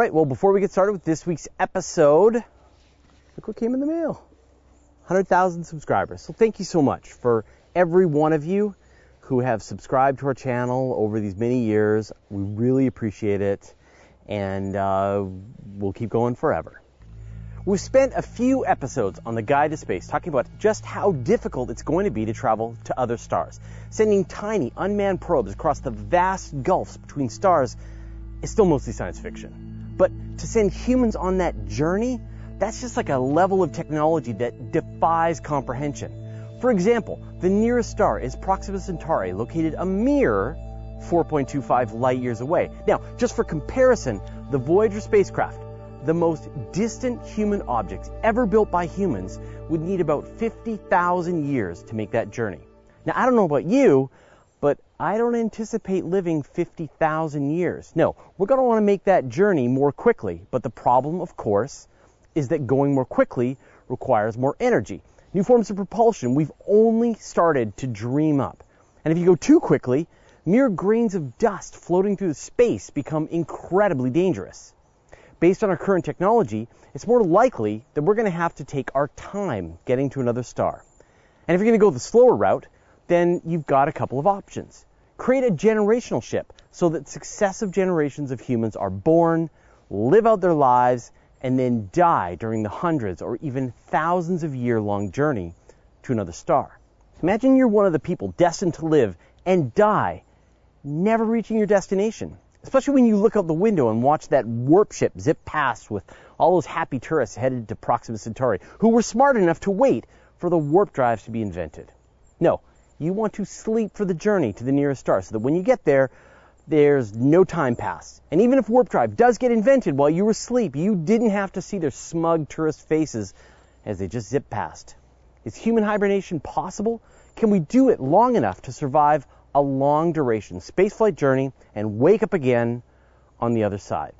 All right, well, before we get started with this week's episode, look what came in the mail. 100,000 subscribers. So thank you so much for every one of you who have subscribed to our channel over these many years. We really appreciate it, and we'll keep going forever. We've spent a few episodes on the Guide to Space talking about just how difficult it's going to be to travel to other stars. Sending tiny, unmanned probes across the vast gulfs between stars is still mostly science fiction. But to send humans on that journey, that's just like a level of technology that defies comprehension. For example, the nearest star is Proxima Centauri, located a mere 4.25 light years away. Now, just for comparison, the Voyager spacecraft, the most distant human objects ever built by humans, would need about 50,000 years to make that journey. Now, I don't know about you, but I don't anticipate living 50,000 years. No, we're going to want to make that journey more quickly, but the problem, of course, is that going more quickly requires more energy. New forms of propulsion we've only started to dream up. And if you go too quickly, mere grains of dust floating through space become incredibly dangerous. Based on our current technology, it's more likely that we're going to have to take our time getting to another star. And if you're going to go the slower route, then you've got a couple of options. Create a generational ship so that successive generations of humans are born, live out their lives, and then die during the hundreds or even thousands of year-long journey to another star. Imagine you're one of the people destined to live and die, never reaching your destination. Especially when you look out the window and watch that warp ship zip past with all those happy tourists headed to Proxima Centauri who were smart enough to wait for the warp drives to be invented. No, you want to sleep for the journey to the nearest star so that when you get there, there's no time passed. And even if warp drive does get invented while you were asleep, you didn't have to see their smug tourist faces as they just zip past. Is human hibernation possible? Can we do it long enough to survive a long duration spaceflight journey and wake up again on the other side?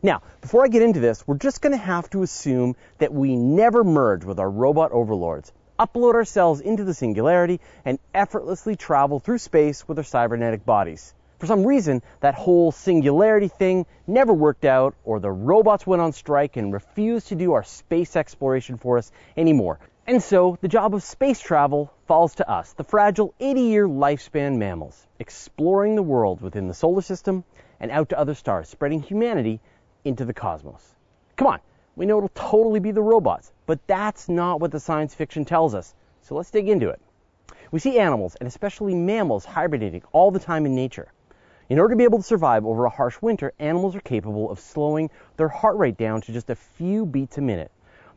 Now, before I get into this, we're just going to have to assume that we never merge with our robot overlords, upload ourselves into the singularity, and effortlessly travel through space with our cybernetic bodies. For some reason, that whole singularity thing never worked out, or the robots went on strike and refused to do our space exploration for us anymore. And so, the job of space travel falls to us, the fragile 80-year lifespan mammals, exploring the world within the solar system and out to other stars, spreading humanity into the cosmos. Come on, we know it'll totally be the robots, but that's not what the science fiction tells us, so let's dig into it. We see animals, and especially mammals, hibernating all the time in nature. In order to be able to survive over a harsh winter, animals are capable of slowing their heart rate down to just a few beats a minute.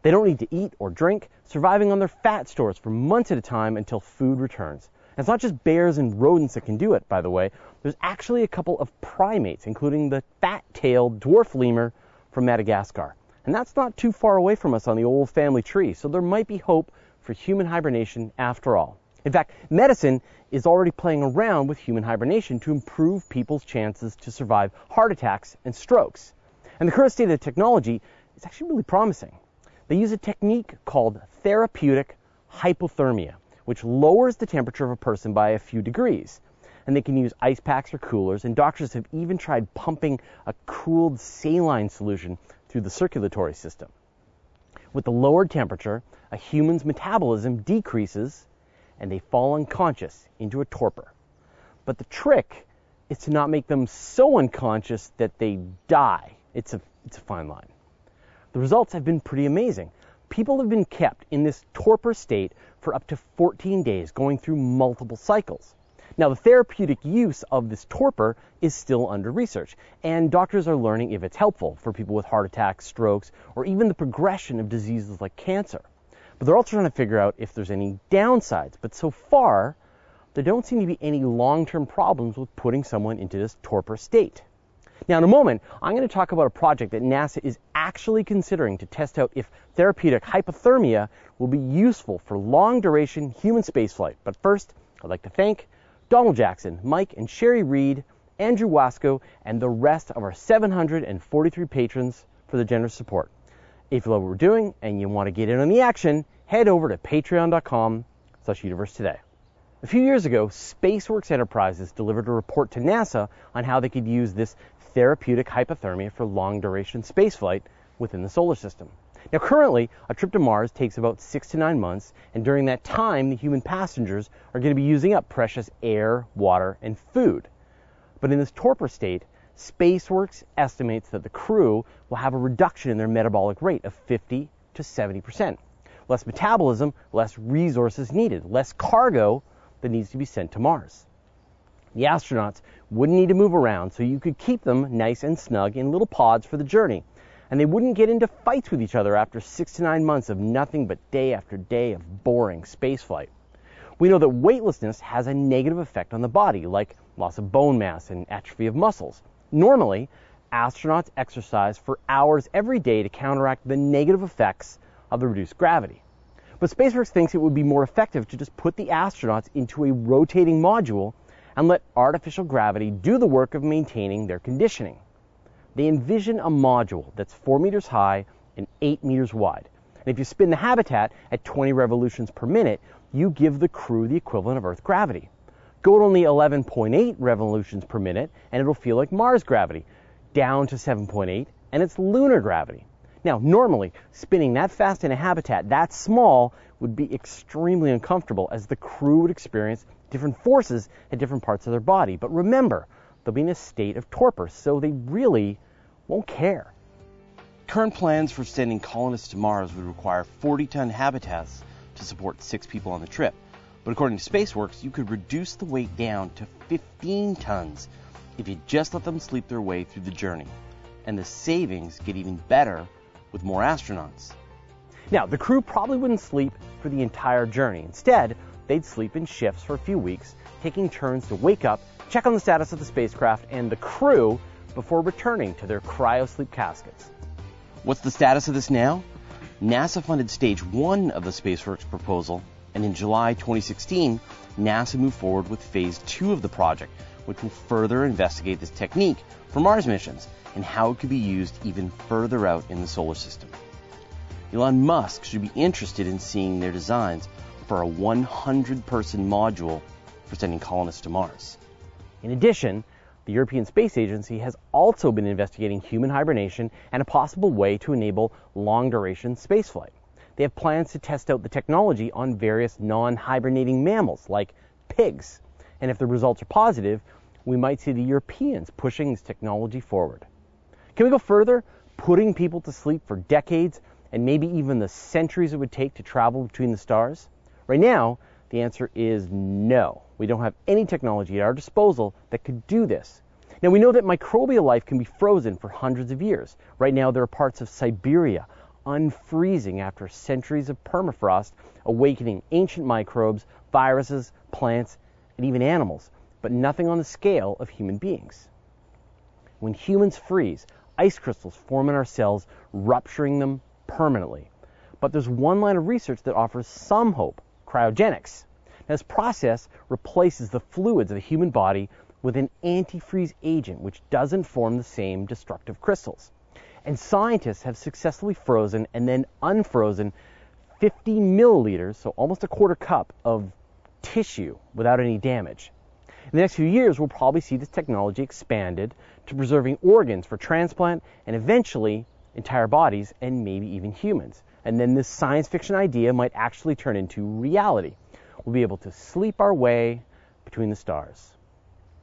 They don't need to eat or drink, surviving on their fat stores for months at a time until food returns. And it's not just bears and rodents that can do it, by the way. There's actually a couple of primates, including the fat-tailed dwarf lemur from Madagascar. And that's not too far away from us on the old family tree, so there might be hope for human hibernation after all. In fact, medicine is already playing around with human hibernation to improve people's chances to survive heart attacks and strokes. And the current state of the technology is actually really promising. They use a technique called therapeutic hypothermia, which lowers the temperature of a person by a few degrees. And they can use ice packs or coolers, and doctors have even tried pumping a cooled saline solution through the circulatory system. With the lowered temperature, a human's metabolism decreases, and they fall unconscious into a torpor. But the trick is to not make them so unconscious that they die. It's a fine line. The results have been pretty amazing. People have been kept in this torpor state for up to 14 days, going through multiple cycles. Now, the therapeutic use of this torpor is still under research, and doctors are learning if it's helpful for people with heart attacks, strokes, or even the progression of diseases like cancer. But they're also trying to figure out if there's any downsides. But so far, there don't seem to be any long-term problems with putting someone into this torpor state. Now, in a moment, I'm going to talk about a project that NASA is actually considering to test out if therapeutic hypothermia will be useful for long-duration human spaceflight. But first, I'd like to thank Donald Jackson, Mike and Sherry Reed, Andrew Wasco, and the rest of our 743 patrons for their generous support. If you love what we're doing and you want to get in on the action, head over to patreon.com/universetoday. A few years ago, Spaceworks Enterprises delivered a report to NASA on how they could use this therapeutic hypothermia for long-duration spaceflight within the solar system. Now, currently, a trip to Mars takes about 6 to 9 months, and during that time, the human passengers are going to be using up precious air, water, and food. But in this torpor state, Spaceworks estimates that the crew will have a reduction in their metabolic rate of 50 to 70%. Less metabolism, less resources needed, less cargo that needs to be sent to Mars. The astronauts wouldn't need to move around, so you could keep them nice and snug in little pods for the journey. And they wouldn't get into fights with each other after 6 to 9 months of nothing but day after day of boring spaceflight. We know that weightlessness has a negative effect on the body, like loss of bone mass and atrophy of muscles. Normally, astronauts exercise for hours every day to counteract the negative effects of the reduced gravity. But Spaceworks thinks it would be more effective to just put the astronauts into a rotating module and let artificial gravity do the work of maintaining their conditioning. They envision a module that's 4 meters high and 8 meters wide. And if you spin the habitat at 20 revolutions per minute, you give the crew the equivalent of Earth gravity. Go at only 11.8 revolutions per minute, and it'll feel like Mars gravity, down to 7.8, and it's lunar gravity. Now, normally, spinning that fast in a habitat that small would be extremely uncomfortable, as the crew would experience different forces at different parts of their body. But remember, they'll be in a state of torpor, so they really won't care. Current plans for sending colonists to Mars would require 40-ton habitats to support 6 people on the trip. But according to Spaceworks, you could reduce the weight down to 15 tons if you just let them sleep their way through the journey. And the savings get even better with more astronauts. Now, the crew probably wouldn't sleep for the entire journey. Instead, they'd sleep in shifts for a few weeks, taking turns to wake up, check on the status of the spacecraft and the crew before returning to their cryosleep caskets. What's the status of this now? NASA funded stage 1 of the Spaceworks proposal, and in July 2016, NASA moved forward with phase 2 of the project, which will further investigate this technique for Mars missions and how it could be used even further out in the solar system. Elon Musk should be interested in seeing their designs for a 100-person module for sending colonists to Mars. In addition, the European Space Agency has also been investigating human hibernation and a possible way to enable long-duration spaceflight. They have plans to test out the technology on various non-hibernating mammals, like pigs. And if the results are positive, we might see the Europeans pushing this technology forward. Can we go further? Putting people to sleep for decades, and maybe even the centuries it would take to travel between the stars? Right now, the answer is no. We don't have any technology at our disposal that could do this. Now, we know that microbial life can be frozen for hundreds of years. Right now, there are parts of Siberia unfreezing after centuries of permafrost, awakening ancient microbes, viruses, plants, and even animals, but nothing on the scale of human beings. When humans freeze, ice crystals form in our cells, rupturing them permanently. But there's one line of research that offers some hope: cryogenics. Now, this process replaces the fluids of the human body with an antifreeze agent, which doesn't form the same destructive crystals. And scientists have successfully frozen and then unfrozen 50 milliliters, so almost a quarter cup, of tissue without any damage. In the next few years, we'll probably see this technology expanded to preserving organs for transplant and eventually entire bodies and maybe even humans. And then this science fiction idea might actually turn into reality. We'll be able to sleep our way between the stars.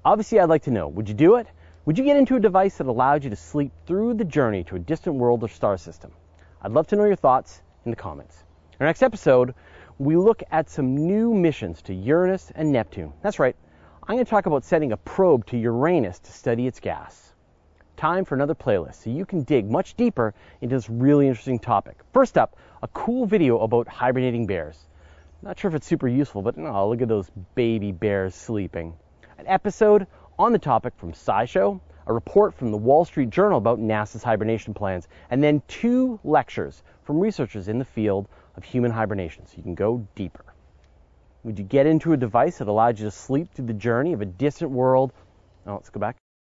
Obviously, I'd like to know, would you do it? Would you get into a device that allowed you to sleep through the journey to a distant world or star system? I'd love to know your thoughts in the comments. In our next episode, we look at some new missions to Uranus and Neptune. That's right, I'm going to talk about sending a probe to Uranus to study its gas. Time for another playlist, so you can dig much deeper into this really interesting topic. First up, a cool video about hibernating bears. Not sure if it's super useful, but oh, look at those baby bears sleeping. An episode on the topic from SciShow, a report from the Wall Street Journal about NASA's hibernation plans, and then 2 lectures from researchers in the field of human hibernation, so you can go deeper. Would you get into a device that allowed you to sleep through the journey of a distant world? Now, let's go back.